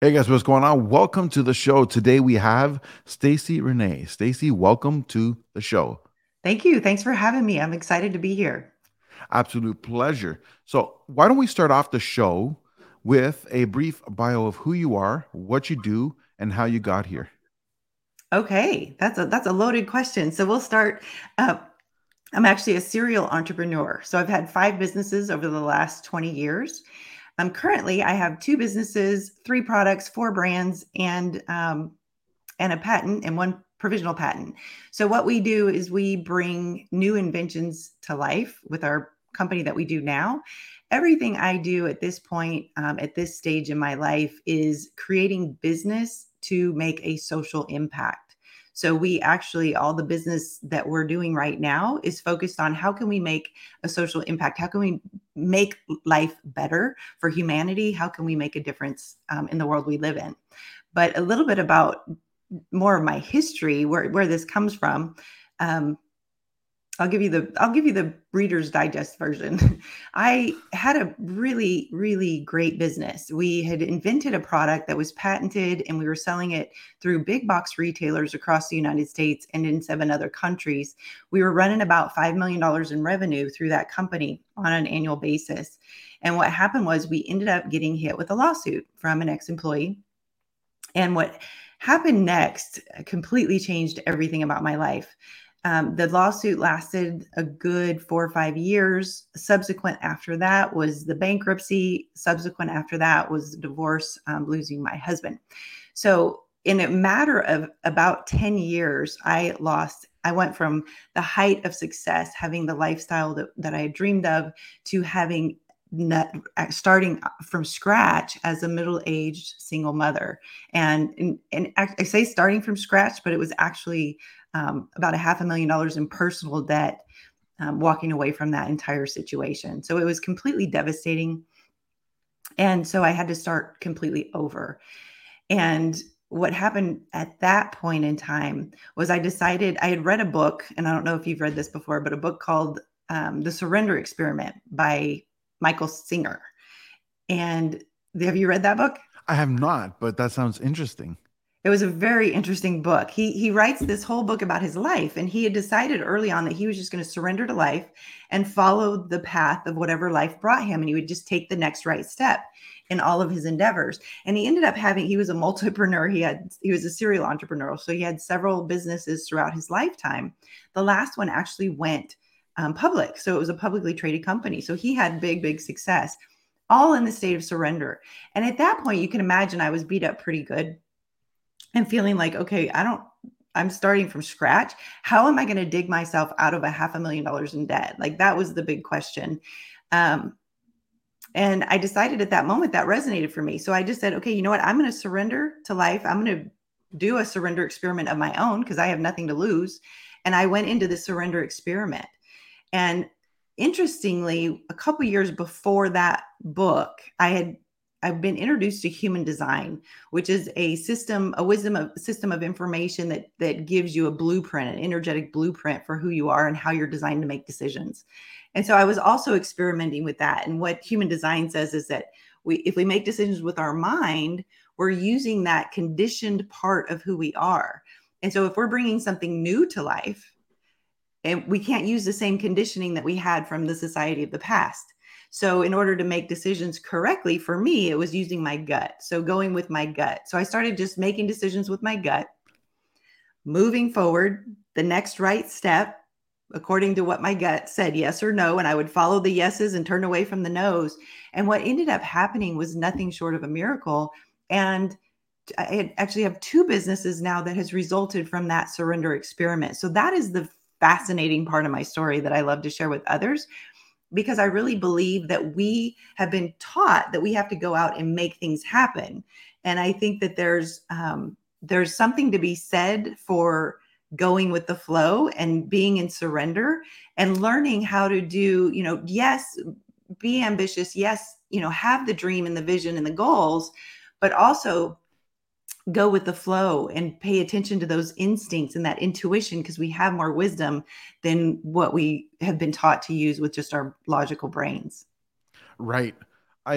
Hey guys, what's going on? Welcome to the show. Today we have Staci Renee. Staci, welcome to the show. Thank you. Thanks for having me. I'm excited to be here. Absolute pleasure. So why don't we start off the show with a brief bio of who you are, what you do, and how you got here? Okay, that's a loaded question. So we'll start. I'm actually a serial entrepreneur. So I've had 5 businesses over the last 20 years. Currently, I have 2 businesses, 3 products, 4 brands, and a patent and 1 provisional patent. So what we do is we bring new inventions to life with our company that we do now. Everything I do at this point, at this stage in my life, is creating business to make a social impact. So we actually, all the business that we're doing right now is focused on how can we make a social impact? How can we make life better for humanity? How can we make a difference in the world we live in? But a little bit about more of my history, where this comes from. I'll give you the Reader's Digest version. I had a really, really great business. We had invented a product that was patented and we were selling it through big box retailers across the United States and in 7 other countries. We were running about $5 million in revenue through that company on an annual basis. And what happened was we ended up getting hit with a lawsuit from an ex-employee. And what happened next completely changed everything about my life. The lawsuit lasted a good 4 or 5 years. Subsequent after that was the bankruptcy. Subsequent after that was the divorce, losing my husband. So in a matter of about 10 years, I went from the height of success, having the lifestyle that I had dreamed of, to starting from scratch as a middle-aged single mother. And I say starting from scratch, but it was actually about $500,000 in personal debt, walking away from that entire situation. So it was completely devastating. And so I had to start completely over. And what happened at that point in time was I decided, I had read a book, and I don't know if you've read this before, but a book called The Surrender Experiment by Michael Singer. And have you read that book? I have not, but that sounds interesting. It was a very interesting book. He writes this whole book about his life, and he had decided early on that he was just going to surrender to life and follow the path of whatever life brought him, and he would just take the next right step in all of his endeavors. And he ended up he was a multipreneur. He was a serial entrepreneur, so he had several businesses throughout his lifetime. The last one actually went public. So it was a publicly traded company. So he had big, big success, all in the state of surrender. And at that point, you can imagine I was beat up pretty good and feeling like, okay, I'm starting from scratch. How am I going to dig myself out of $500,000 in debt? Like, that was the big question. And I decided at that moment that resonated for me. So I just said, okay, you know what? I'm going to surrender to life. I'm going to do a surrender experiment of my own because I have nothing to lose. And I went into the surrender experiment. And interestingly, a couple of years before that book, I've been introduced to human design, which is a wisdom system of information that gives you a blueprint, an energetic blueprint for who you are and how you're designed to make decisions. And so I was also experimenting with that. And what human design says is that if we make decisions with our mind, we're using that conditioned part of who we are. And so if we're bringing something new to life, and we can't use the same conditioning that we had from the society of the past. So in order to make decisions correctly, for me, it was using my gut. So going with my gut. So I started just making decisions with my gut, moving forward, the next right step, according to what my gut said, yes or no. And I would follow the yeses and turn away from the nos. And what ended up happening was nothing short of a miracle. And I actually have 2 businesses now that has resulted from that surrender experiment. So that is the fascinating part of my story that I love to share with others, because I really believe that we have been taught that we have to go out and make things happen. And I think that there's something to be said for going with the flow and being in surrender and learning how to do, yes, be ambitious. Yes, have the dream and the vision and the goals, but also go with the flow and pay attention to those instincts and that intuition, because we have more wisdom than what we have been taught to use with just our logical brains. Right. I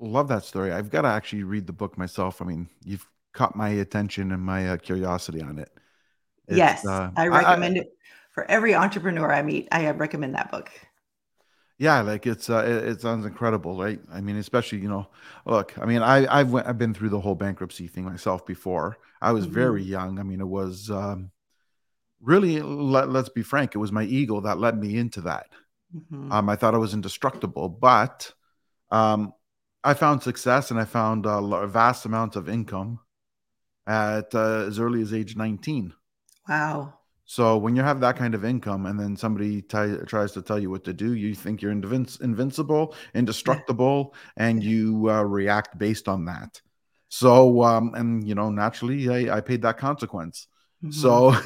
love that story. I've got to actually read the book myself. I mean, you've caught my attention and my curiosity on it. It's, yes, I recommend it for every entrepreneur I meet. I recommend that book. Yeah, like it sounds incredible, right? I mean, especially, look, I mean, I've been through the whole bankruptcy thing myself before. I was very young. I mean, it was really, let's be frank, it was my ego that led me into that. Mm-hmm. I thought I was indestructible, but I found success and I found vast amounts of income at as early as age 19. Wow. So when you have that kind of income and then somebody tries to tell you what to do, you think you're invincible, indestructible, and you react based on that. So, and naturally I paid that consequence. Mm-hmm. So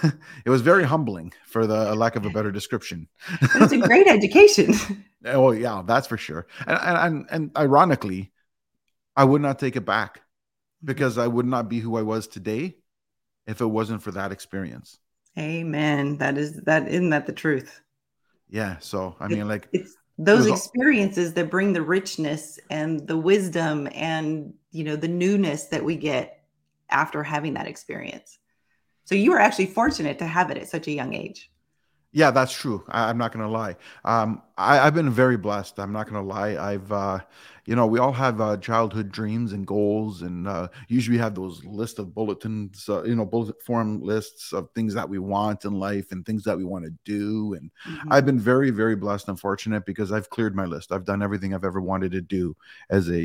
it was very humbling, for the lack of a better description. But it's a great education. Oh yeah, that's for sure. And ironically, I would not take it back, because I would not be who I was today if it wasn't for that experience. Amen. Isn't that the truth? Yeah. So, I mean, like it's those experiences that bring the richness and the wisdom and, the newness that we get after having that experience. So you were actually fortunate to have it at such a young age. Yeah, that's true. I'm not going to lie. I've been very blessed. I'm not going to lie. I've, we all have childhood dreams and goals, and usually we have those list of bulletins, bullet form lists of things that we want in life and things that we want to do. And I've been very, very blessed and fortunate, because I've cleared my list. I've done everything I've ever wanted to do as a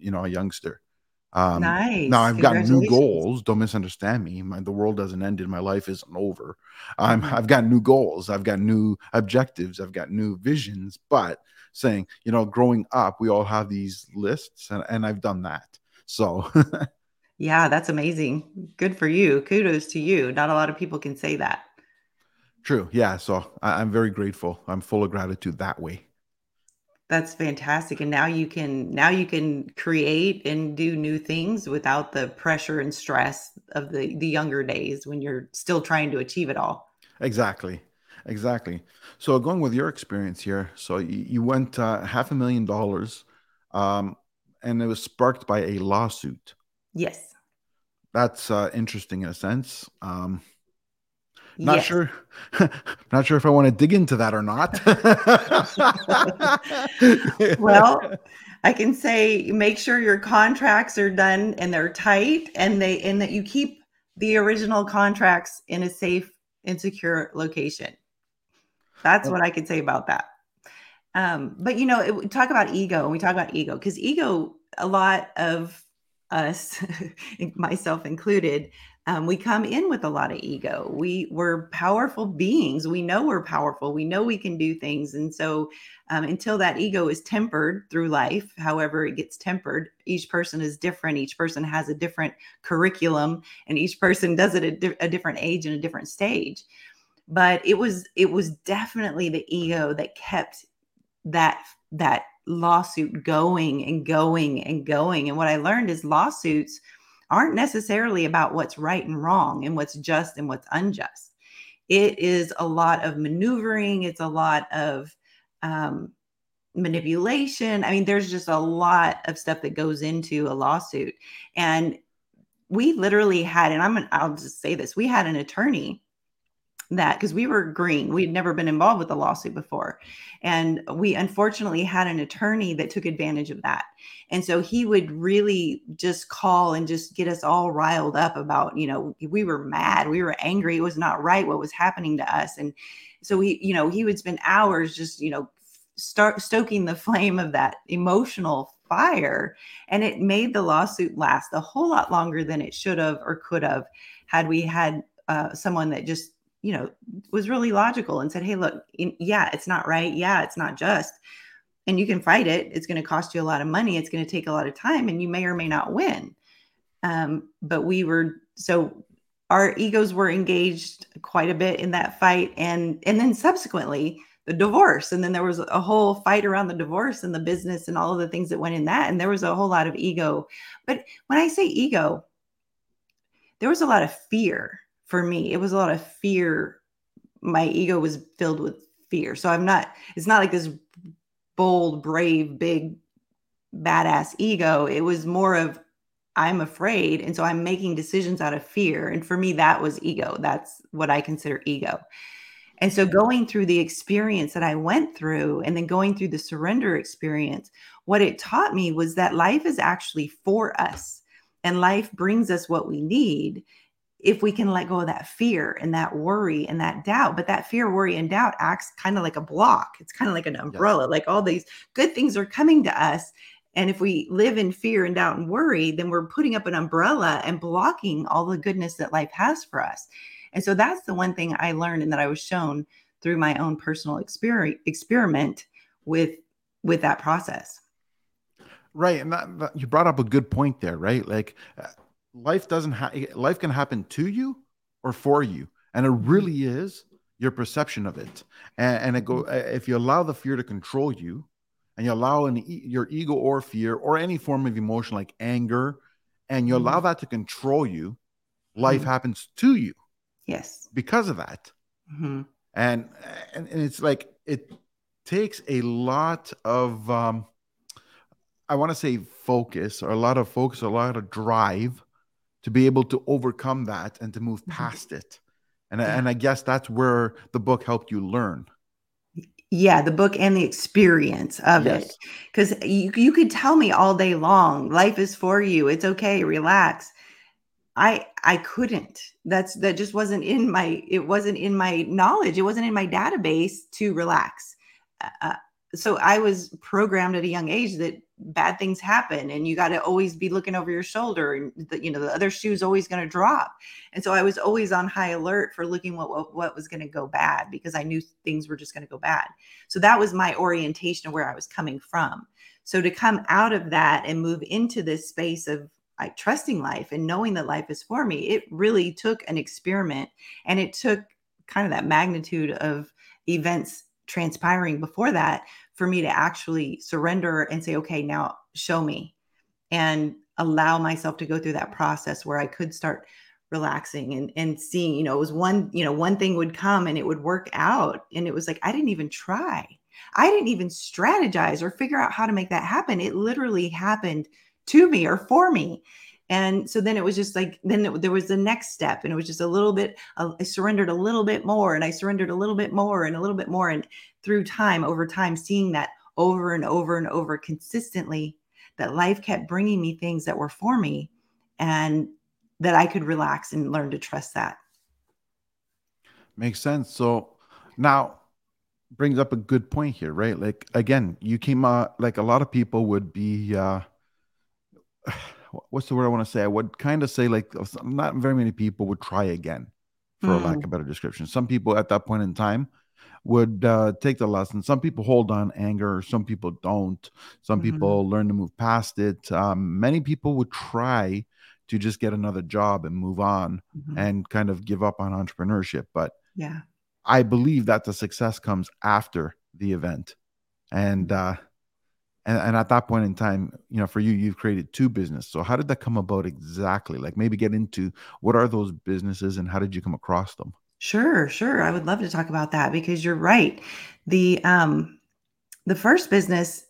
youngster. Nice. Now I've got new goals. Don't misunderstand me. The world doesn't end and my life isn't over. I've got new goals. I've got new objectives. I've got new visions. But saying, growing up, we all have these lists, and I've done that. So yeah, that's amazing. Good for you. Kudos to you. Not a lot of people can say that. True. Yeah. So I'm very grateful. I'm full of gratitude that way. That's fantastic. And now you can create and do new things without the pressure and stress of the younger days when you're still trying to achieve it all. Exactly. So going with your experience here, so you went $500,000, and it was sparked by a lawsuit. Yes. That's interesting in a sense. Not sure. Not sure if I want to dig into that or not. Well, I can say make sure your contracts are done and they're tight, and that you keep the original contracts in a safe and secure location. That's what I could say about that. But we talk about ego, because ego, a lot of us, myself included. We come in with a lot of ego. We're powerful beings. We know we're powerful. We know we can do things. And so until that ego is tempered through life, however it gets tempered, each person is different. Each person has a different curriculum, and each person does it at a different age and a different stage. But it was definitely the ego that kept that lawsuit going and going and going. And what I learned is lawsuits aren't necessarily about what's right and wrong and what's just and what's unjust. It is a lot of maneuvering. It's a lot of manipulation. I mean, there's just a lot of stuff that goes into a lawsuit. And we literally had, I'll just say this, we had an attorney that, because we were green, we'd never been involved with a lawsuit before. And we unfortunately had an attorney that took advantage of that. And so he would really just call and just get us all riled up about, we were mad, we were angry. It was not right what was happening to us. And so he would spend hours just, start stoking the flame of that emotional fire. And it made the lawsuit last a whole lot longer than it should have or could have, had we had someone that just, was really logical and said, hey, look, yeah, it's not right. Yeah, it's not just. And you can fight it. It's going to cost you a lot of money. It's going to take a lot of time, and you may or may not win. But our egos were engaged quite a bit in that fight. And then subsequently the divorce. And then there was a whole fight around the divorce and the business and all of the things that went in that. And there was a whole lot of ego. But when I say ego, there was a lot of fear. For me, it was a lot of fear. My ego was filled with fear. So it's not like this bold, brave, big badass ego. It was more of, I'm afraid. And so I'm making decisions out of fear. And for me, that was ego. That's what I consider ego. And so going through the experience that I went through and then going through the surrender experience, what it taught me was that life is actually for us and life brings us what we need if we can let go of that fear and that worry and that doubt. But that fear, worry, and doubt acts kind of like a block. It's kind of like an umbrella, like all these good things are coming to us. And if we live in fear and doubt and worry, then we're putting up an umbrella and blocking all the goodness that life has for us. And so that's the one thing I learned and that I was shown through my own personal experiment with that process. Right. And that, you brought up a good point there, right? Like life can happen to you or for you. And it really is your perception of it. And it if you allow the fear to control you, and you allow your ego or fear or any form of emotion like anger, and you allow that to control you, life happens to you. Yes. Because of that. Mm-hmm. And it's like, it takes a lot of, I want to say focus, a lot of drive to be able to overcome that and to move past it. And I guess that's where the book helped you learn. Yeah, the book and the experience of it. Because you could tell me all day long, life is for you. It's okay. Relax. I couldn't. That just wasn't in my. It wasn't in my knowledge. It wasn't in my database to relax. So I was programmed at a young age that bad things happen, and you got to always be looking over your shoulder, and the other shoe's always going to drop. And so I was always on high alert for looking what was going to go bad, because I knew things were just going to go bad. So that was my orientation of where I was coming from. So to come out of that and move into this space of like trusting life and knowing that life is for me, it really took an experiment, and it took kind of that magnitude of events transpiring before that for me to actually surrender and say, okay, now show me, and allow myself to go through that process where I could start relaxing and seeing, it was one thing would come and it would work out. And it was like, I didn't even try. I didn't even strategize or figure out how to make that happen. It literally happened to me or for me. And so then it was just like, there was the next step, and it was just a little bit, I surrendered a little bit more, and I surrendered a little bit more and a little bit more. And through time, over time, seeing that over and over and over consistently, that life kept bringing me things that were for me, and that I could relax and learn to trust that. Makes sense. So now brings up a good point here, right? Like, again, you came out, like a lot of people would be, what's the word I want to say? I would kind of say, like, not very many people would try again, for a lack of better description. Some people at that point in time would take the lesson. Some people hold on anger. Some people don't. Some people learn to move past it. Many people would try to just get another job and move on and kind of give up on entrepreneurship. But yeah, I believe that the success comes after the event. And at that point in time, for you've created two businesses. So how did that come about exactly? Like, maybe get into what are those businesses and how did you come across them? Sure. I would love to talk about that, because you're right. The first business,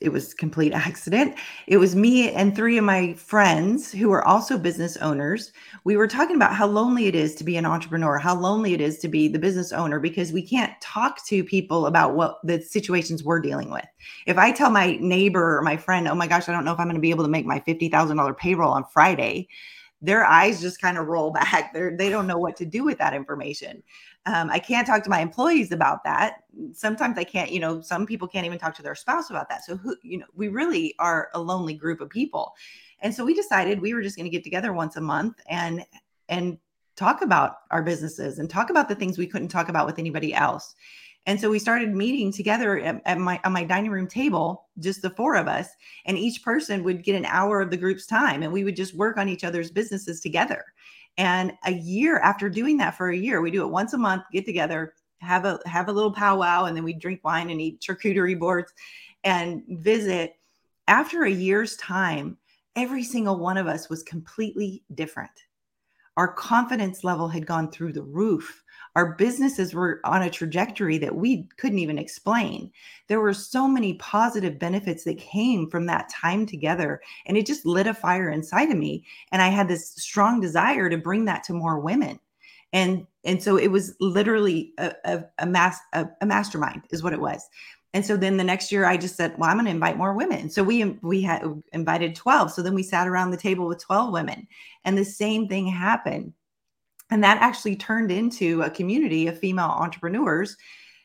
it was complete accident. It was me and three of my friends who were also business owners. We were talking about how lonely it is to be an entrepreneur, how lonely it is to be the business owner, because we can't talk to people about what the situations we're dealing with. If I tell my neighbor or my friend, oh my gosh, I don't know if I'm going to be able to make my $50,000 payroll on Friday, their eyes just kind of roll back. They don't know what to do with that information. I can't talk to my employees about that. Sometimes I can't, some people can't even talk to their spouse about that. So we really are a lonely group of people. And so we decided we were just going to get together once a month and talk about our businesses and talk about the things we couldn't talk about with anybody else. And so we started meeting together on my dining room table, just the four of us, and each person would get an hour of the group's time, and we would just work on each other's businesses together. And a year after doing that, for a year, we do it once a month, get together, have a little powwow, and then we drink wine and eat charcuterie boards and visit. After a year's time, every single one of us was completely different. Our confidence level had gone through the roof. Our businesses were on a trajectory that we couldn't even explain. There were so many positive benefits that came from that time together, and it just lit a fire inside of me. And I had this strong desire to bring that to more women. And so it was literally a mastermind is what it was. And so then the next year I just said, well, I'm going to invite more women. So we had invited 12. So then we sat around the table with 12 women, and the same thing happened. And that actually turned into a community of female entrepreneurs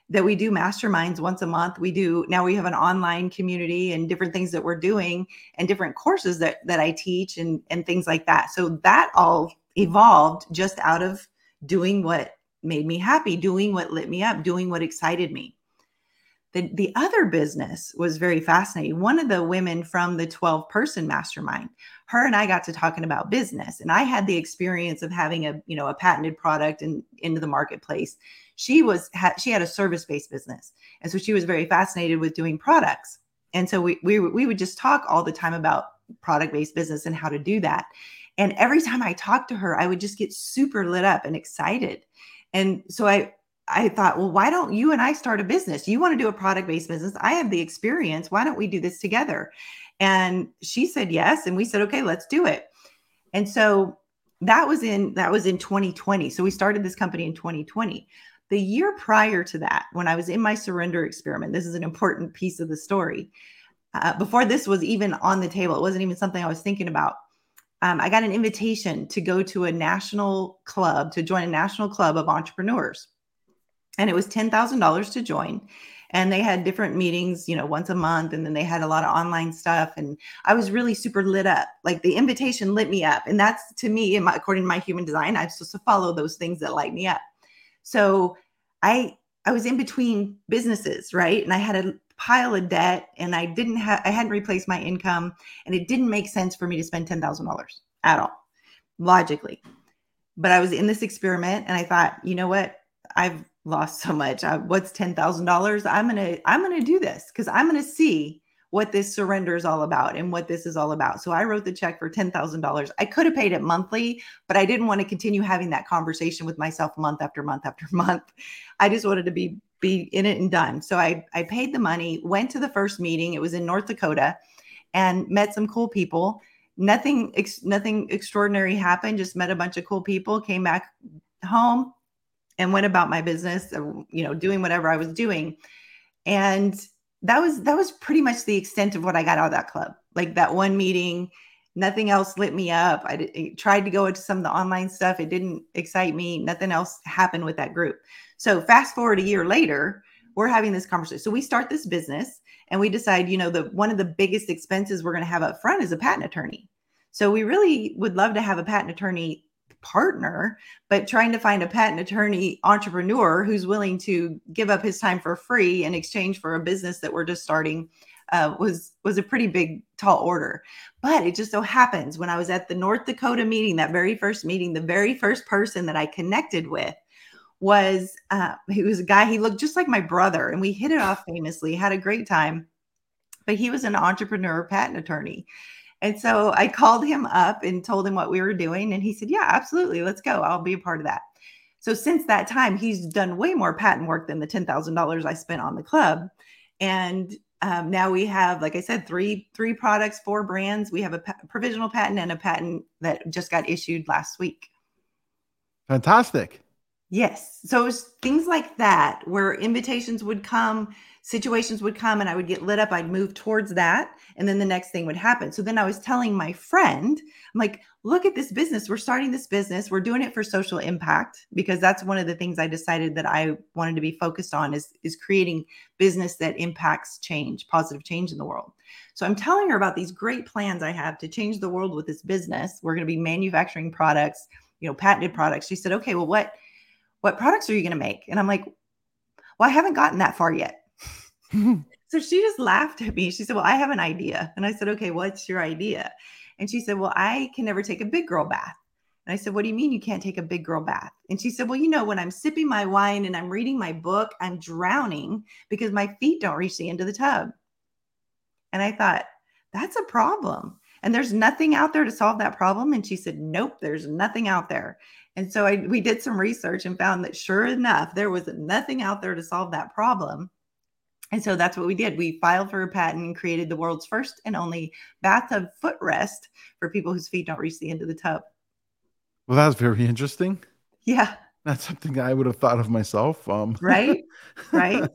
that we do masterminds once a month. Now we have an online community and different things that we're doing and different courses that I teach and things like that. So that all evolved just out of doing what made me happy, doing what lit me up, doing what excited me. The other business was very fascinating. One of the women from the 12-person mastermind, her and I got to talking about business, and I had the experience of having a patented product and into the marketplace. She had a service-based business, and so she was very fascinated with doing products. And so we would just talk all the time about product-based business and how to do that. And every time I talked to her, I would just get super lit up and excited. And so I thought, well, why don't you and I start a business? You want to do a product-based business. I have the experience. Why don't we do this together? And she said yes. And we said, okay, let's do it. And so that was in 2020. So we started this company in 2020. The year prior to that, when I was in my surrender experiment, this is an important piece of the story. Before this was even on the table, it wasn't even something I was thinking about. I got an invitation to go to a national club, to join a national club of entrepreneurs. And it was $10,000 to join. And they had different meetings, once a month. And then they had a lot of online stuff. And I was really super lit up. Like, the invitation lit me up. And that's, to me, according to my human design, I'm supposed to follow those things that light me up. So I was in between businesses, right? And I had a pile of debt, and I hadn't replaced my income. And it didn't make sense for me to spend $10,000 at all, logically. But I was in this experiment, and I thought, you know what? I've lost so much. What's $10,000? I'm going to do this, because I'm going to see what this surrender is all about and what this is all about. So I wrote the check for $10,000. I could have paid it monthly, but I didn't want to continue having that conversation with myself month after month after month. I just wanted to be in it and done. So I paid the money, went to the first meeting. It was in North Dakota, and met some cool people. Nothing extraordinary happened. Just met a bunch of cool people, came back home, and went about my business, doing whatever I was doing. And that was pretty much the extent of what I got out of that club. Like, that one meeting, nothing else lit me up. I tried to go into some of the online stuff. It didn't excite me. Nothing else happened with that group. So fast forward a year later, we're having this conversation. So we start this business, and we decide, one of the biggest expenses we're going to have up front is a patent attorney. So we really would love to have a patent attorney partner, but trying to find a patent attorney entrepreneur who's willing to give up his time for free in exchange for a business that we're just starting was a pretty big, tall order. But it just so happens, when I was at the North Dakota meeting, that very first meeting, the very first person that I connected with was, he was a guy, he looked just like my brother, and we hit it off famously, had a great time, but he was an entrepreneur patent attorney. And so I called him up and told him what we were doing. And he said, yeah, absolutely. Let's go. I'll be a part of that. So since that time, he's done way more patent work than the $10,000 I spent on the club. And now we have, like I said, three products, 4 brands. We have a provisional patent and a patent that just got issued last week. Fantastic. Yes. So it was things like that, where invitations would come, situations would come, and I would get lit up. I'd move towards that. And then the next thing would happen. So then I was telling my friend, I'm like, look at this business. We're starting this business. We're doing it for social impact, because that's one of the things I decided that I wanted to be focused on is creating business that impacts change, positive change in the world. So I'm telling her about these great plans I have to change the world with this business. We're going to be manufacturing products, patented products. She said, okay, well, what products are you going to make? And I'm like, well, I haven't gotten that far yet. So she just laughed at me. She said, well, I have an idea. And I said, okay, what's your idea? And she said, well, I can never take a big girl bath. And I said, what do you mean you can't take a big girl bath? And she said, well, when I'm sipping my wine and I'm reading my book, I'm drowning because my feet don't reach the end of the tub. And I thought, that's a problem. And there's nothing out there to solve that problem. And she said, nope, there's nothing out there. And so we did some research and found that sure enough, there was nothing out there to solve that problem. And so that's what we did. We filed for a patent and created the world's first and only bathtub footrest for people whose feet don't reach the end of the tub. Well, that's very interesting. Yeah. That's something I would have thought of myself. Right. Right.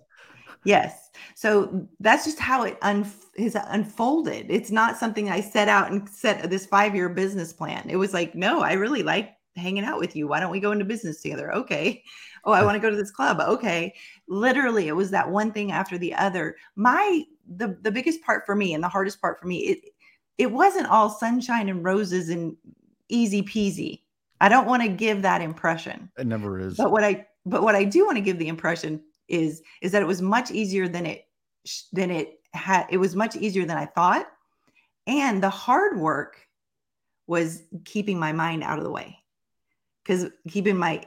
Yes. So that's just how it has unfolded. It's not something I set out and set this 5-year business plan. It was like, no, I really like hanging out with you. Why don't we go into business together? Okay. Oh, I want to go to this club. Okay. Literally, it was that one thing after the other. The biggest part for me and the hardest part for me, it wasn't all sunshine and roses and easy peasy. I don't want to give that impression. It never is. But what I do want to give the impression is that it was much easier than it was much easier than I thought. And the hard work was keeping my mind out of the way. Because keeping my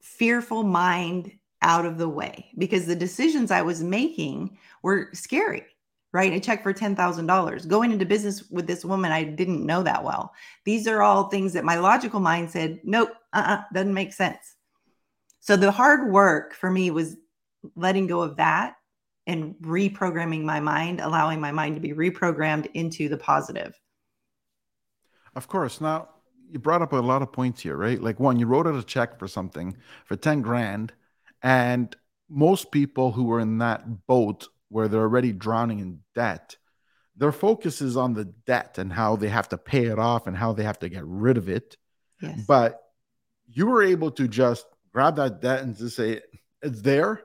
fearful mind out of the way, because the decisions I was making were scary, right? A check for $10,000, going into business with this woman I didn't know that well. These are all things that my logical mind said, nope, doesn't make sense. So the hard work for me was letting go of that and reprogramming my mind, allowing my mind to be reprogrammed into the positive. Of course. Now, you brought up a lot of points here, right? Like one, you wrote out a check for something for 10 grand. And most people who were in that boat where they're already drowning in debt, their focus is on the debt and how they have to pay it off and how they have to get rid of it. Yes. But you were able to just grab that debt and just say, it's there.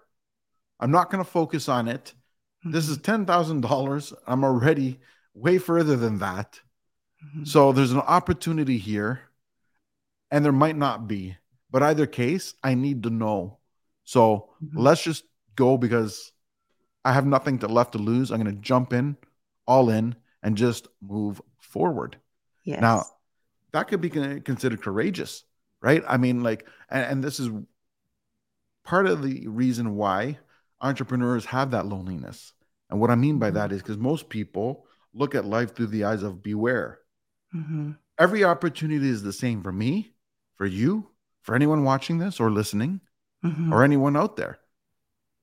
I'm not going to focus on it. Mm-hmm. This is $10,000. I'm already way further than that. So there's an opportunity here, and there might not be, but either case, I need to know. So let's just go, because I have nothing left to lose. I'm going to jump in, all in, and just move forward. Yes. Now, that could be considered courageous, right? I mean, like, and this is part of the reason why entrepreneurs have that loneliness. And what I mean by that is because most people look at life through the eyes of beware. Mm-hmm. Every opportunity is the same for me, for you, for anyone watching this or listening, or anyone out there.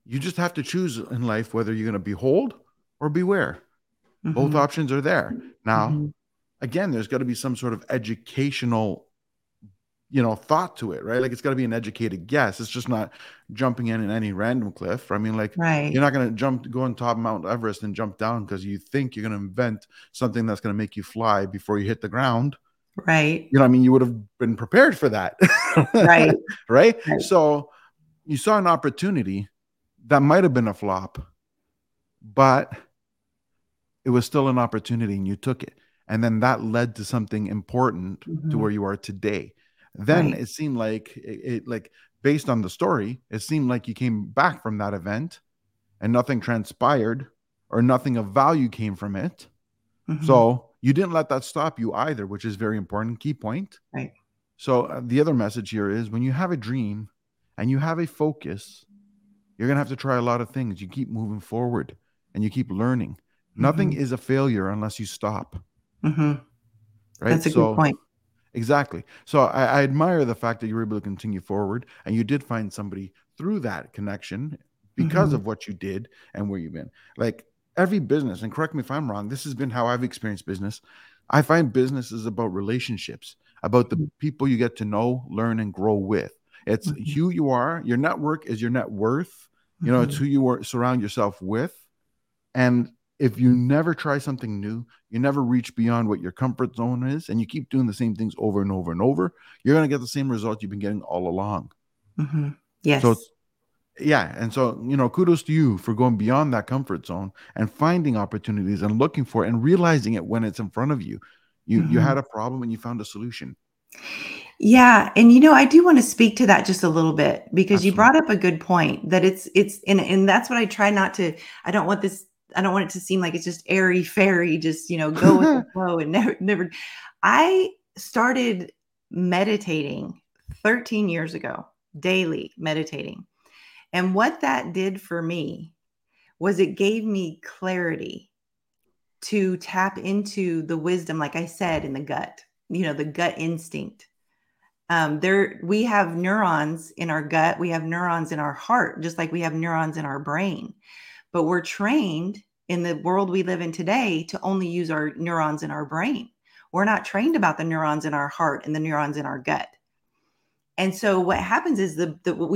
You just have to choose in life whether you're going to behold or beware. Mm-hmm. Both options are there. Now, again, there's got to be some sort of educational, thought to it, right? Like, it's got to be an educated guess. It's just not jumping in any random cliff. I mean, like, You're not going to go on top of Mount Everest and jump down because you think you're going to invent something that's going to make you fly before you hit the ground. Right. You know what I mean? You would have been prepared for that. Right. Right. So you saw an opportunity that might have been a flop, but it was still an opportunity and you took it. And then that led to something important to where you are today. Then it seemed like it based on the story, it seemed like you came back from that event and nothing transpired or nothing of value came from it. Mm-hmm. So you didn't let that stop you either, which is very important. Key point. Right. So the other message here is when you have a dream and you have a focus, you're going to have to try a lot of things. You keep moving forward and you keep learning. Mm-hmm. Nothing is a failure unless you stop. Mm-hmm. Right. That's a good point. Exactly. So I admire the fact that you were able to continue forward and you did find somebody through that connection because of what you did and where you've been. Like every business, and correct me if I'm wrong, this has been how I've experienced business. I find business is about relationships, about the people you get to know, learn, and grow with. It's who you are. Your network is your net worth. You know, it's who you are, surround yourself with. And if you never try something new, you never reach beyond what your comfort zone is, and you keep doing the same things over and over and over, you're going to get the same result you've been getting all along. Mm-hmm. Yes. So, yeah. And so, kudos to you for going beyond that comfort zone and finding opportunities and looking for it and realizing it when it's in front of you. You had a problem and you found a solution. Yeah. And, I do want to speak to that just a little bit, because Absolutely. You brought up a good point that it's and that's what I try not to, I don't want it to seem like it's just airy fairy, just, go with the flow and never. I started meditating 13 years ago, daily meditating. And what that did for me was it gave me clarity to tap into the wisdom, like I said, in the gut, you know, the gut instinct. We have neurons in our gut. We have neurons in our heart, just like we have neurons in our brain. But we're trained in the world we live in today to only use our neurons in our brain. We're not trained about the neurons in our heart and the neurons in our gut. And so what happens is we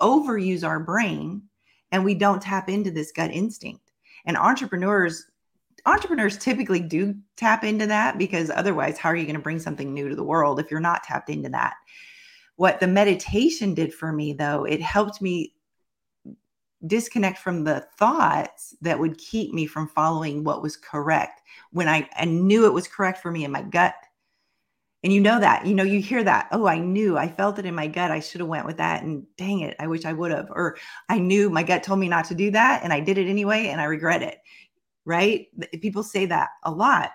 overuse our brain and we don't tap into this gut instinct. And entrepreneurs typically do tap into that, because otherwise, how are you going to bring something new to the world if you're not tapped into that? What the meditation did for me, though, it helped me disconnect from the thoughts that would keep me from following what was correct when I knew it was correct for me in my gut. And you know that, you know, you hear that. Oh, I knew, I felt it in my gut. I should have went with that. And dang it, I wish I would have. Or I knew my gut told me not to do that, and I did it anyway, and I regret it. Right? People say that a lot.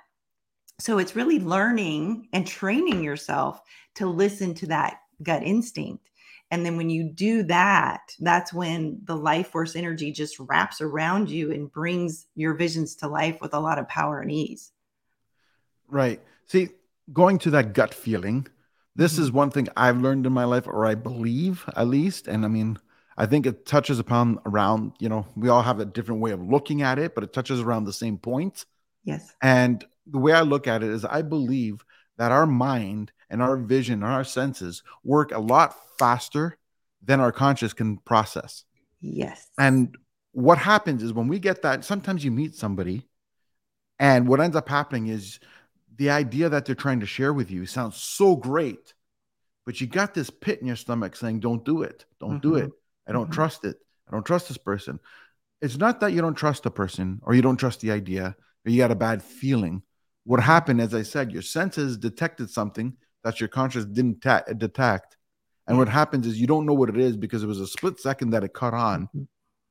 So it's really learning and training yourself to listen to that gut instinct. And then when you do that, that's when the life force energy just wraps around you and brings your visions to life with a lot of power and ease. Right. See, going to that gut feeling, this is one thing I've learned in my life, or I believe at least. And I mean, I think it touches upon around, you know, we all have a different way of looking at it, but it touches around the same point. Yes. And the way I look at it is I believe that our mind and our vision and our senses work a lot faster than our conscious can process. Yes. And what happens is when we get that, sometimes you meet somebody and what ends up happening is the idea that they're trying to share with you sounds so great, but you got this pit in your stomach saying, don't do it. Don't do it. I don't trust it. I don't trust this person. It's not that you don't trust the person or you don't trust the idea or you got a bad feeling. What happened, as I said, your senses detected something that your conscious didn't detect. And what happens is you don't know what it is because it was a split second that it caught on.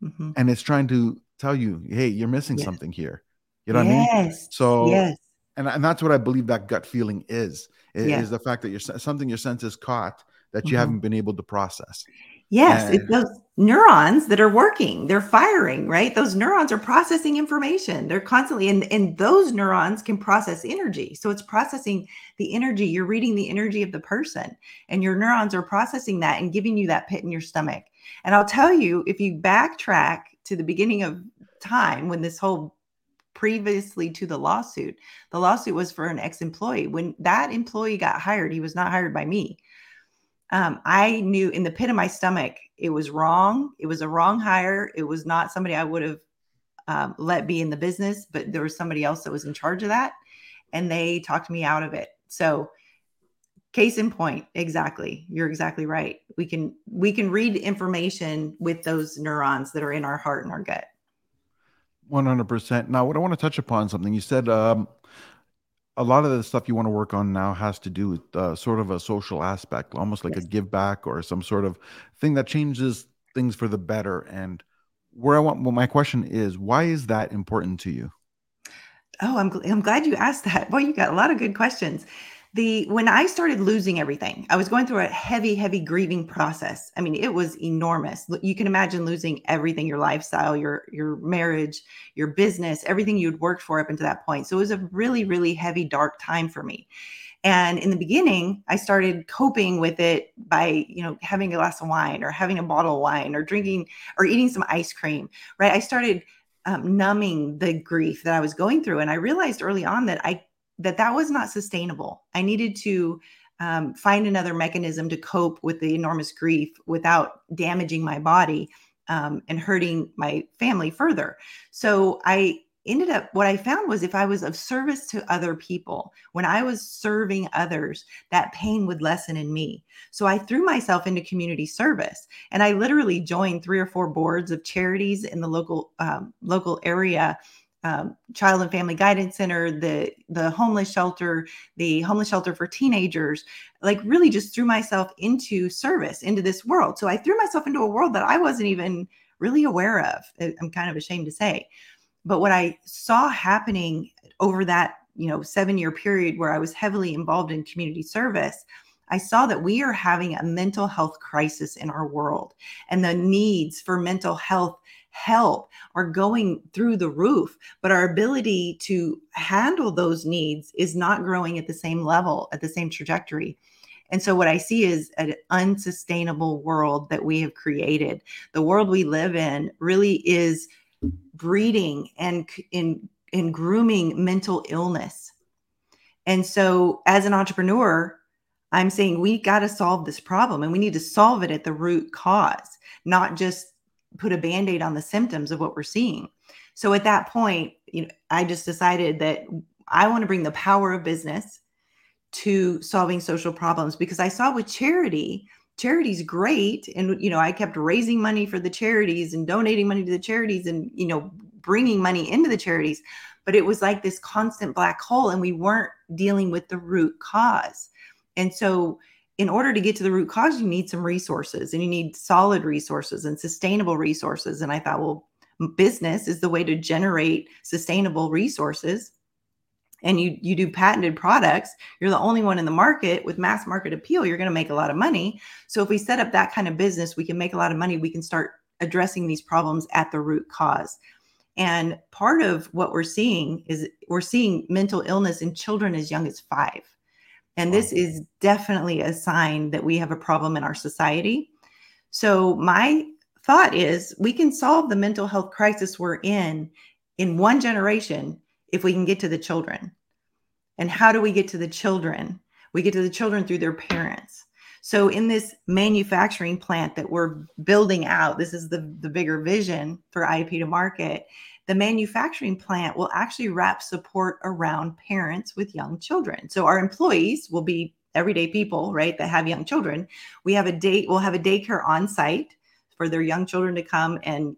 And it's trying to tell you, hey, you're missing something here. You know what I mean? So, and that's what I believe that gut feeling is the fact that something your senses caught that you haven't been able to process. Yes, it's those neurons that are working, they're firing, right? Those neurons are processing information. They're constantly, and those neurons can process energy. So it's processing the energy. You're reading the energy of the person, and your neurons are processing that and giving you that pit in your stomach. And I'll tell you, if you backtrack to the beginning of time when this whole previously to the lawsuit was for an ex-employee. When that employee got hired, he was not hired by me. I knew in the pit of my stomach, it was wrong. It was a wrong hire. It was not somebody I would have let be in the business, but there was somebody else that was in charge of that. And they talked me out of it. So case in point, exactly. You're exactly right. We can read information with those neurons that are in our heart and our gut. 100%. Now, what I want to touch upon something you said, a lot of the stuff you want to work on now has to do with sort of a social aspect, almost like a give back or some sort of thing that changes things for the better. And my question is, why is that important to you? Oh, I'm glad you asked that. Boy, you got a lot of good questions. When I started losing everything, I was going through a heavy, heavy grieving process. I mean, it was enormous. You can imagine losing everything, your lifestyle, your marriage, your business, everything you'd worked for up until that point. So it was a really, really heavy, dark time for me. And in the beginning, I started coping with it by, you know, having a glass of wine or having a bottle of wine or drinking or eating some ice cream, right? I started numbing the grief that I was going through. And I realized early on that that was not sustainable. I needed to find another mechanism to cope with the enormous grief without damaging my body and hurting my family further. So what I found was if I was of service to other people, when I was serving others, that pain would lessen in me. So I threw myself into community service, and I literally joined 3 or 4 boards of charities in the local area. Child and Family Guidance Center, the homeless shelter, for teenagers, like really just threw myself into service, into this world. So I threw myself into a world that I wasn't even really aware of. I'm kind of ashamed to say. But what I saw happening over that, 7-year period where I was heavily involved in community service, I saw that we are having a mental health crisis in our world, and the needs for mental health help are going through the roof, but our ability to handle those needs is not growing at the same level, at the same trajectory. And so what I see is an unsustainable world that we have created. The world we live in really is breeding and in grooming mental illness. And so as an entrepreneur, I'm saying we got to solve this problem, and we need to solve it at the root cause, not just put a Band-Aid on the symptoms of what we're seeing. So at that point, I just decided that I want to bring the power of business to solving social problems, because I saw with charity's great. And, I kept raising money for the charities and donating money to the charities and, bringing money into the charities, but it was like this constant black hole, and we weren't dealing with the root cause. And so in order to get to the root cause, you need some resources, and you need solid resources and sustainable resources. And I thought, well, business is the way to generate sustainable resources. And you do patented products. You're the only one in the market with mass market appeal. You're going to make a lot of money. So if we set up that kind of business, we can make a lot of money. We can start addressing these problems at the root cause. And part of what we're seeing is we're seeing mental illness in children as young as 5. And this is definitely a sign that we have a problem in our society. So my thought is we can solve the mental health crisis we're in one generation if we can get to the children. And how do we get to the children? We get to the children through their parents. So in this manufacturing plant that we're building out, this is the bigger vision for IEP to Market. The manufacturing plant will actually wrap support around parents with young children. So our employees will be everyday people, right, that have young children. We'll have a daycare on site for their young children to come and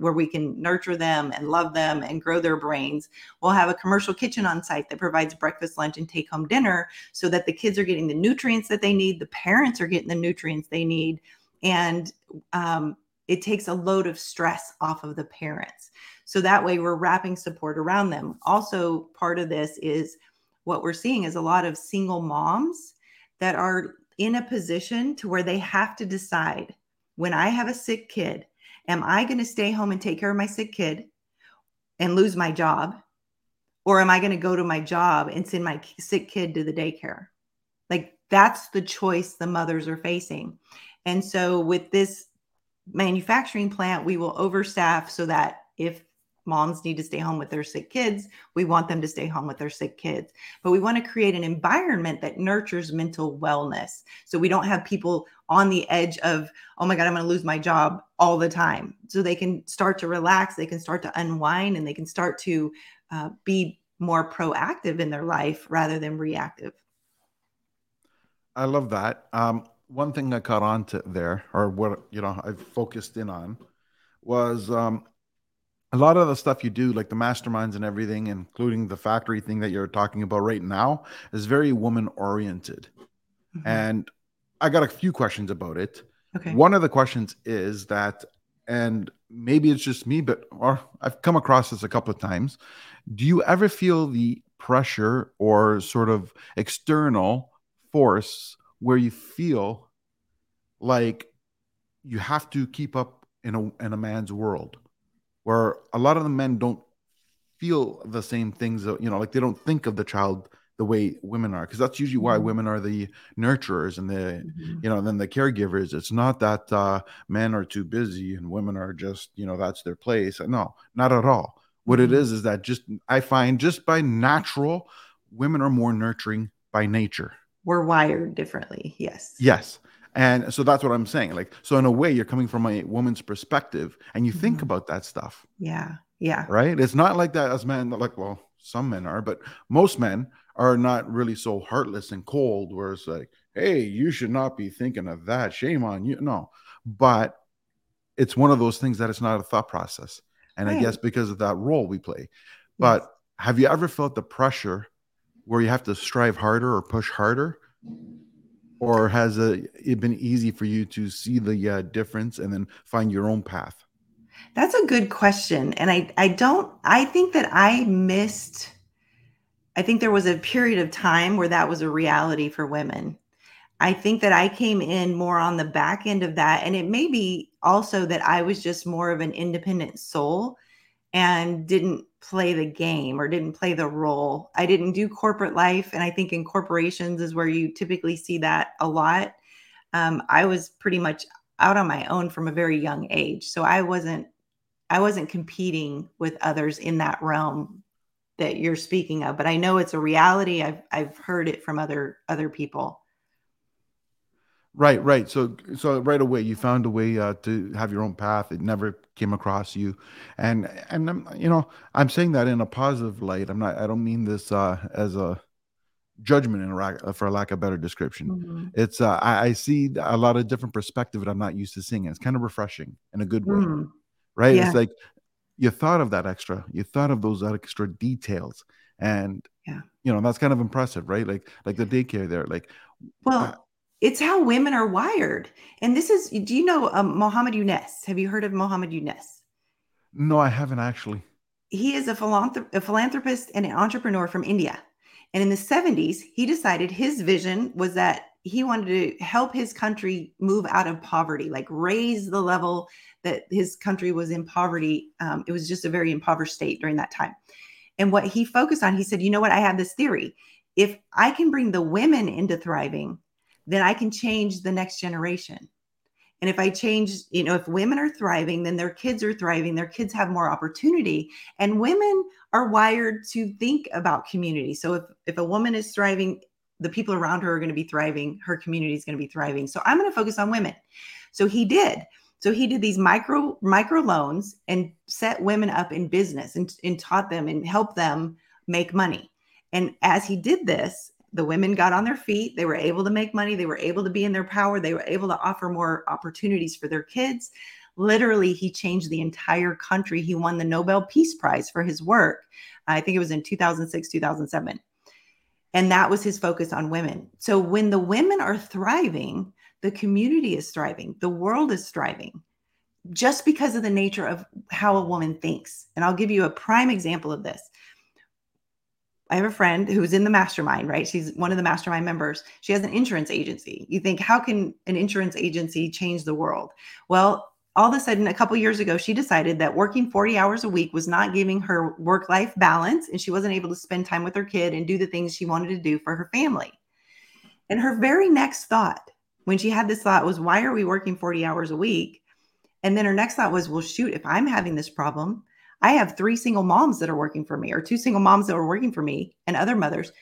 where we can nurture them and love them and grow their brains. We'll have a commercial kitchen on site that provides breakfast, lunch, and take-home dinner so that the kids are getting the nutrients that they need, the parents are getting the nutrients they need, and it takes a load of stress off of the parents. So that way we're wrapping support around them. Also, part of this is what we're seeing is a lot of single moms that are in a position to where they have to decide, when I have a sick kid, am I going to stay home and take care of my sick kid and lose my job? Or am I going to go to my job and send my sick kid to the daycare? Like, that's the choice the mothers are facing. And so with this manufacturing plant, we will overstaff so that if moms need to stay home with their sick kids, we want them to stay home with their sick kids. But we want to create an environment that nurtures mental wellness. So we don't have people on the edge of, oh my God, I'm going to lose my job all the time. So they can start to relax, they can start to unwind, and they can start to be more proactive in their life rather than reactive. I love that. One thing I caught on to there, or what, I focused in on was, a lot of the stuff you do, like the masterminds and everything, including the factory thing that you're talking about right now, is very woman-oriented. Mm-hmm. And I got a few questions about it. Okay. One of the questions is that, and maybe it's just me, or I've come across this a couple of times. Do you ever feel the pressure or sort of external force where you feel like you have to keep up in a man's world? Where a lot of the men don't feel the same things, like they don't think of the child the way women are, because that's usually why women are the nurturers and the, and then the caregivers. It's not that men are too busy and women are just, that's their place. No, not at all. What it is that I find just by natural, women are more nurturing by nature. We're wired differently. Yes. Yes. And so that's what I'm saying. Like, so in a way, you're coming from a woman's perspective and you think about that stuff. Yeah. Yeah. Right. It's not like that as men, like, well, some men are, but most men are not really so heartless and cold where it's like, hey, you should not be thinking of that. Shame on you. No, but it's one of those things that it's not a thought process. And right. I guess because of that role we play, but have you ever felt the pressure where you have to strive harder or push harder? Or has it been easy for you to see the difference and then find your own path? That's a good question. And I think there was a period of time where that was a reality for women. I think that I came in more on the back end of that. And it may be also that I was just more of an independent soul and didn't play the game or didn't play the role. I didn't do corporate life. And I think in corporations is where you typically see that a lot. I was pretty much out on my own from a very young age. So I wasn't competing with others in that realm that you're speaking of, but I know it's a reality. I've heard it from other people. Right. So right away, you found a way to have your own path. It never came across you. And I'm saying that in a positive light. I don't mean this as a judgment for lack of better description. Mm-hmm. It's I see a lot of different perspective that I'm not used to seeing. It's kind of refreshing in a good way, right? Yeah. It's like you thought of that extra. You thought of those extra details, and that's kind of impressive, right? Like the daycare there. It's how women are wired, and this is. Do you know Muhammad Yunus? Have you heard of Muhammad Yunus? No, I haven't actually. He is a philanthropist and an entrepreneur from India. And in the 70s, he decided his vision was that he wanted to help his country move out of poverty, like raise the level that his country was in poverty. It was just a very impoverished state during that time. And what he focused on, he said, you know what? I have this theory. If I can bring the women into thriving, then I can change the next generation. And if I change, if women are thriving, then their kids are thriving. Their kids have more opportunity. And women are wired to think about community. So if a woman is thriving, the people around her are going to be thriving. Her community is going to be thriving. So I'm going to focus on women. So he did. So he did these micro loans and set women up in business and taught them and helped them make money. And as he did this, the women got on their feet. They were able to make money. They were able to be in their power. They were able to offer more opportunities for their kids. Literally, he changed the entire country. He won the Nobel Peace Prize for his work. I think it was in 2006, 2007. And that was his focus on women. So when the women are thriving, the community is thriving. The world is thriving just because of the nature of how a woman thinks. And I'll give you a prime example of this. I have a friend who's in the mastermind, right? She's one of the mastermind members. She has an insurance agency. You think, how can an insurance agency change the world? Well, all of a sudden, a couple of years ago, she decided that working 40 hours a week was not giving her work-life balance, and she wasn't able to spend time with her kid and do the things she wanted to do for her family. And her very next thought, when she had this thought, was, why are we working 40 hours a week? And then her next thought was, well, shoot, if I'm having this problem, I have three single moms that are working for me, or two single moms that are working for me, and other mothers.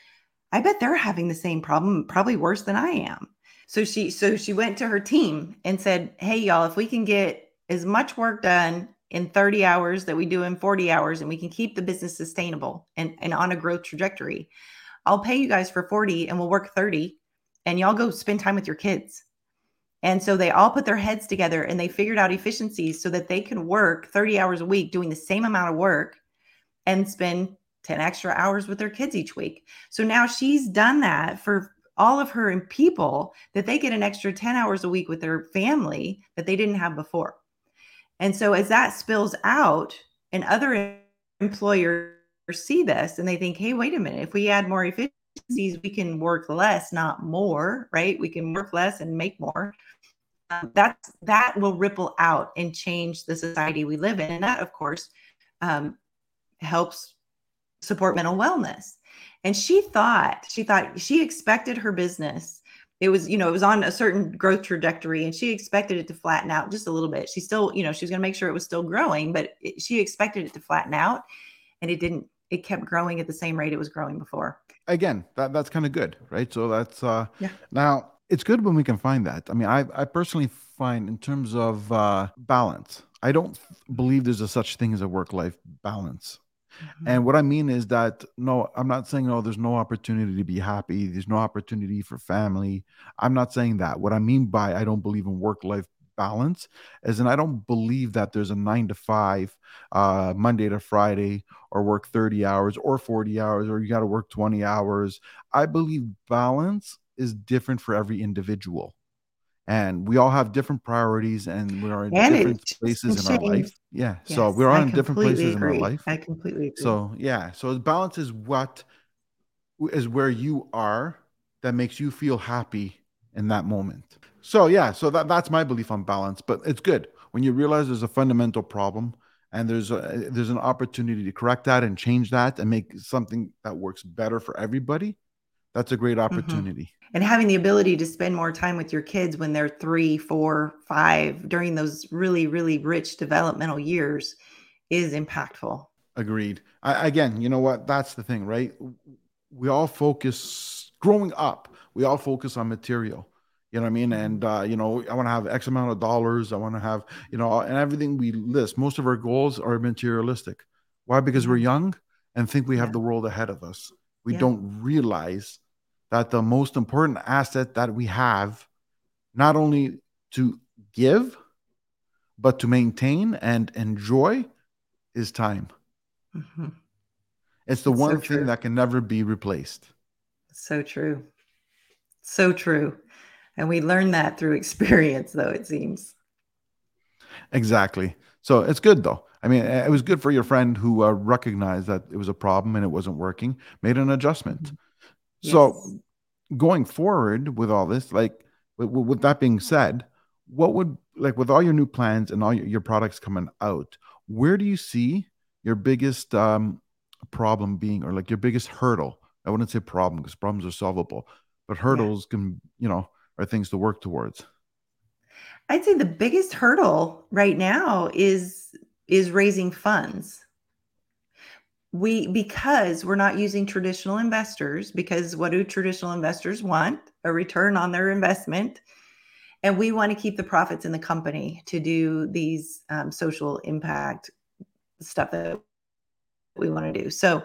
I bet they're having the same problem, probably worse than I am. So she went to her team and said, hey, y'all, if we can get as much work done in 30 hours that we do in 40 hours, and we can keep the business sustainable and on a growth trajectory, I'll pay you guys for 40 and we'll work 30, and y'all go spend time with your kids. And so they all put their heads together and they figured out efficiencies so that they can work 30 hours a week doing the same amount of work and spend 10 extra hours with their kids each week. So now she's done that for all of her and people, that they get an extra 10 hours a week with their family that they didn't have before. And so as that spills out and other employers see this and they think, hey, wait a minute, if we add more efficiencies, we can work less, not more, right? We can work less and make more. That will ripple out and change the society we live in. And that, of course, helps support mental wellness. And she thought she expected her business. It was, it was on a certain growth trajectory, and she expected it to flatten out just a little bit. She still, she was going to make sure it was still growing, but she expected it to flatten out, and it didn't. It kept growing at the same rate it was growing before. Again, that's kind of good, right? So that's, Now it's good when we can find that. I mean, I personally find, in terms of balance, I don't believe there's a such thing as a work-life balance. Mm-hmm. And what I mean is that, no, I'm not saying, oh, there's no opportunity to be happy. There's no opportunity for family. I'm not saying that. What I mean by I don't believe in work-life balance is, and I don't believe that there's a 9 to 5, Monday to Friday, or work 30 hours or 40 hours, or you got to work 20 hours. I believe balance is different for every individual. And we all have different priorities, and we are in different places in our life. Yeah. Yes, so we're all in different places in our life. I completely agree. So, yeah. So balance is where you are that makes you feel happy in that moment. So yeah, so that's my belief on balance. But it's good when you realize there's a fundamental problem and there's an opportunity to correct that and change that and make something that works better for everybody. That's a great opportunity. Mm-hmm. And having the ability to spend more time with your kids when they're 3, 4, 5 during those really, really rich developmental years is impactful. Agreed. Again, you know what? That's the thing, right? We all focus growing up. We all focus on material. You know what I mean? And, I want to have X amount of dollars. I want to have, and everything we list, most of our goals are materialistic. Why? Because we're young and think we have the world ahead of us. We don't realize that the most important asset that we have, not only to give, but to maintain and enjoy, is time. Mm-hmm. It's the one thing that can never be replaced. So true. So true. And we learn that through experience, though, it seems. Exactly. So it's good, though. I mean, it was good for your friend who recognized that it was a problem and it wasn't working, made an adjustment. Mm-hmm. Yes. So going forward with all this, like with that being said, what would, like with all your new plans and all your products coming out, where do you see your biggest problem being, or like your biggest hurdle? I wouldn't say problem because problems are solvable, but hurdles can, are things to work towards. I'd say the biggest hurdle right now is raising funds. Because we're not using traditional investors, because what do traditional investors want? A return on their investment. And we want to keep the profits in the company to do these social impact stuff that we want to do. So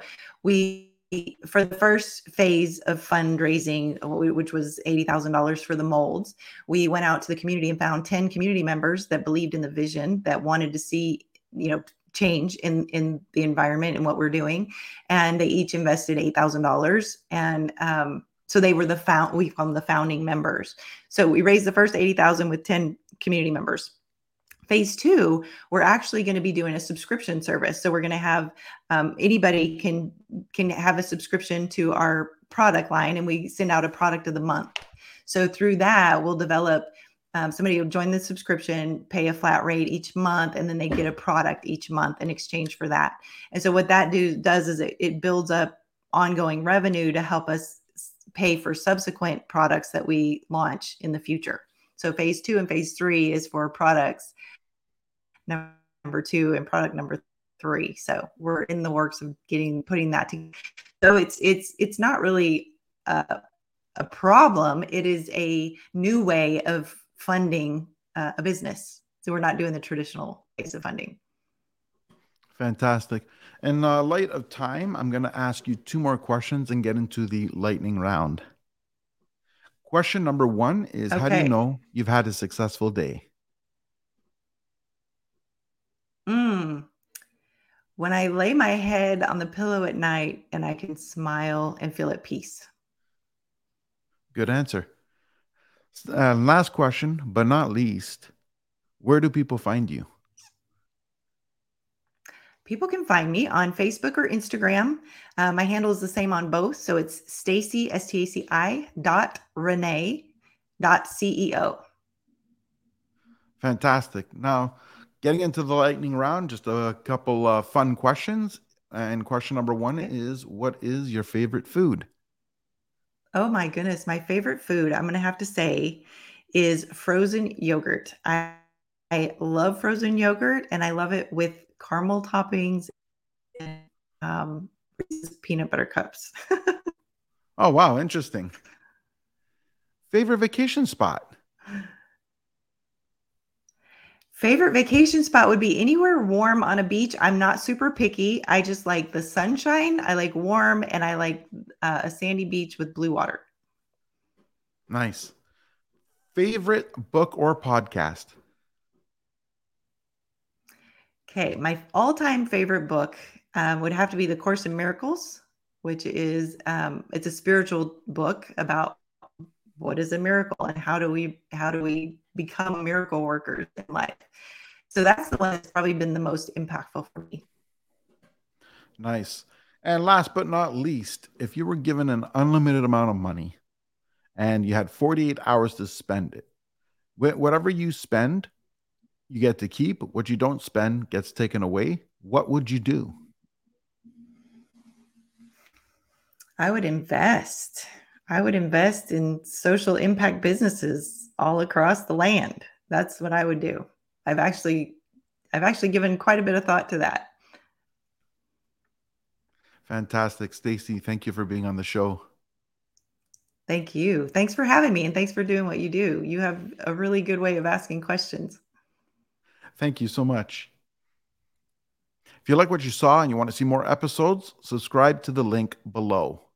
for the first phase of fundraising, which was $80,000 for the molds, we went out to the community and found 10 community members that believed in the vision, that wanted to see, change in the environment and what we're doing. And they each invested $8,000. And so they were we call them the founding members. So we raised the first $80,000 with 10 community members. Phase 2, we're actually going to be doing a subscription service. So we're going to have anybody can have a subscription to our product line, and we send out a product of the month. So through that, we'll develop somebody will join the subscription, pay a flat rate each month, and then they get a product each month in exchange for that. And so what that does is it builds up ongoing revenue to help us pay for subsequent products that we launch in the future. So phase 2 and phase 3 is for products number 2 and product number 3. So we're in the works of putting that together. So it's not really a problem. It is a new way of funding a business. So we're not doing the traditional ways of funding. Fantastic. In light of time, I'm going to ask you 2 more questions and get into the lightning round. Question number 1 is, how do you know you've had a successful day? When I lay my head on the pillow at night and I can smile and feel at peace. Good answer. Last question, but not least, where do people find you? People can find me on Facebook or Instagram. My handle is the same on both. So it's Staci, S-T-A-C-I .Renee.CEO. Fantastic. Now, getting into the lightning round, just a couple fun questions. And question number 1 is, what is your favorite food? Oh my goodness. My favorite food, I'm going to have to say, is frozen yogurt. I love frozen yogurt, and I love it with caramel toppings and peanut butter cups. Oh, wow. Interesting. Favorite vacation spot? Favorite vacation spot would be anywhere warm on a beach. I'm not super picky. I just like the sunshine. I like warm, and I like a sandy beach with blue water. Nice. Favorite book or podcast? Okay, my all-time favorite book would have to be The Course in Miracles, which is it's a spiritual book about what is a miracle and how do we become miracle workers in life. So that's the one that's probably been the most impactful for me. Nice. And last but not least, if you were given an unlimited amount of money and you had 48 hours to spend it. Whatever you spend, you get to keep. What you don't spend gets taken away. What would you do? I would invest. I would invest in social impact businesses all across the land. That's what I would do. I've actually given quite a bit of thought to that. Fantastic. Staci, thank you for being on the show. Thank you. Thanks for having me, and thanks for doing what you do. You have a really good way of asking questions. Thank you so much. If you like what you saw and you want to see more episodes, subscribe to the link below.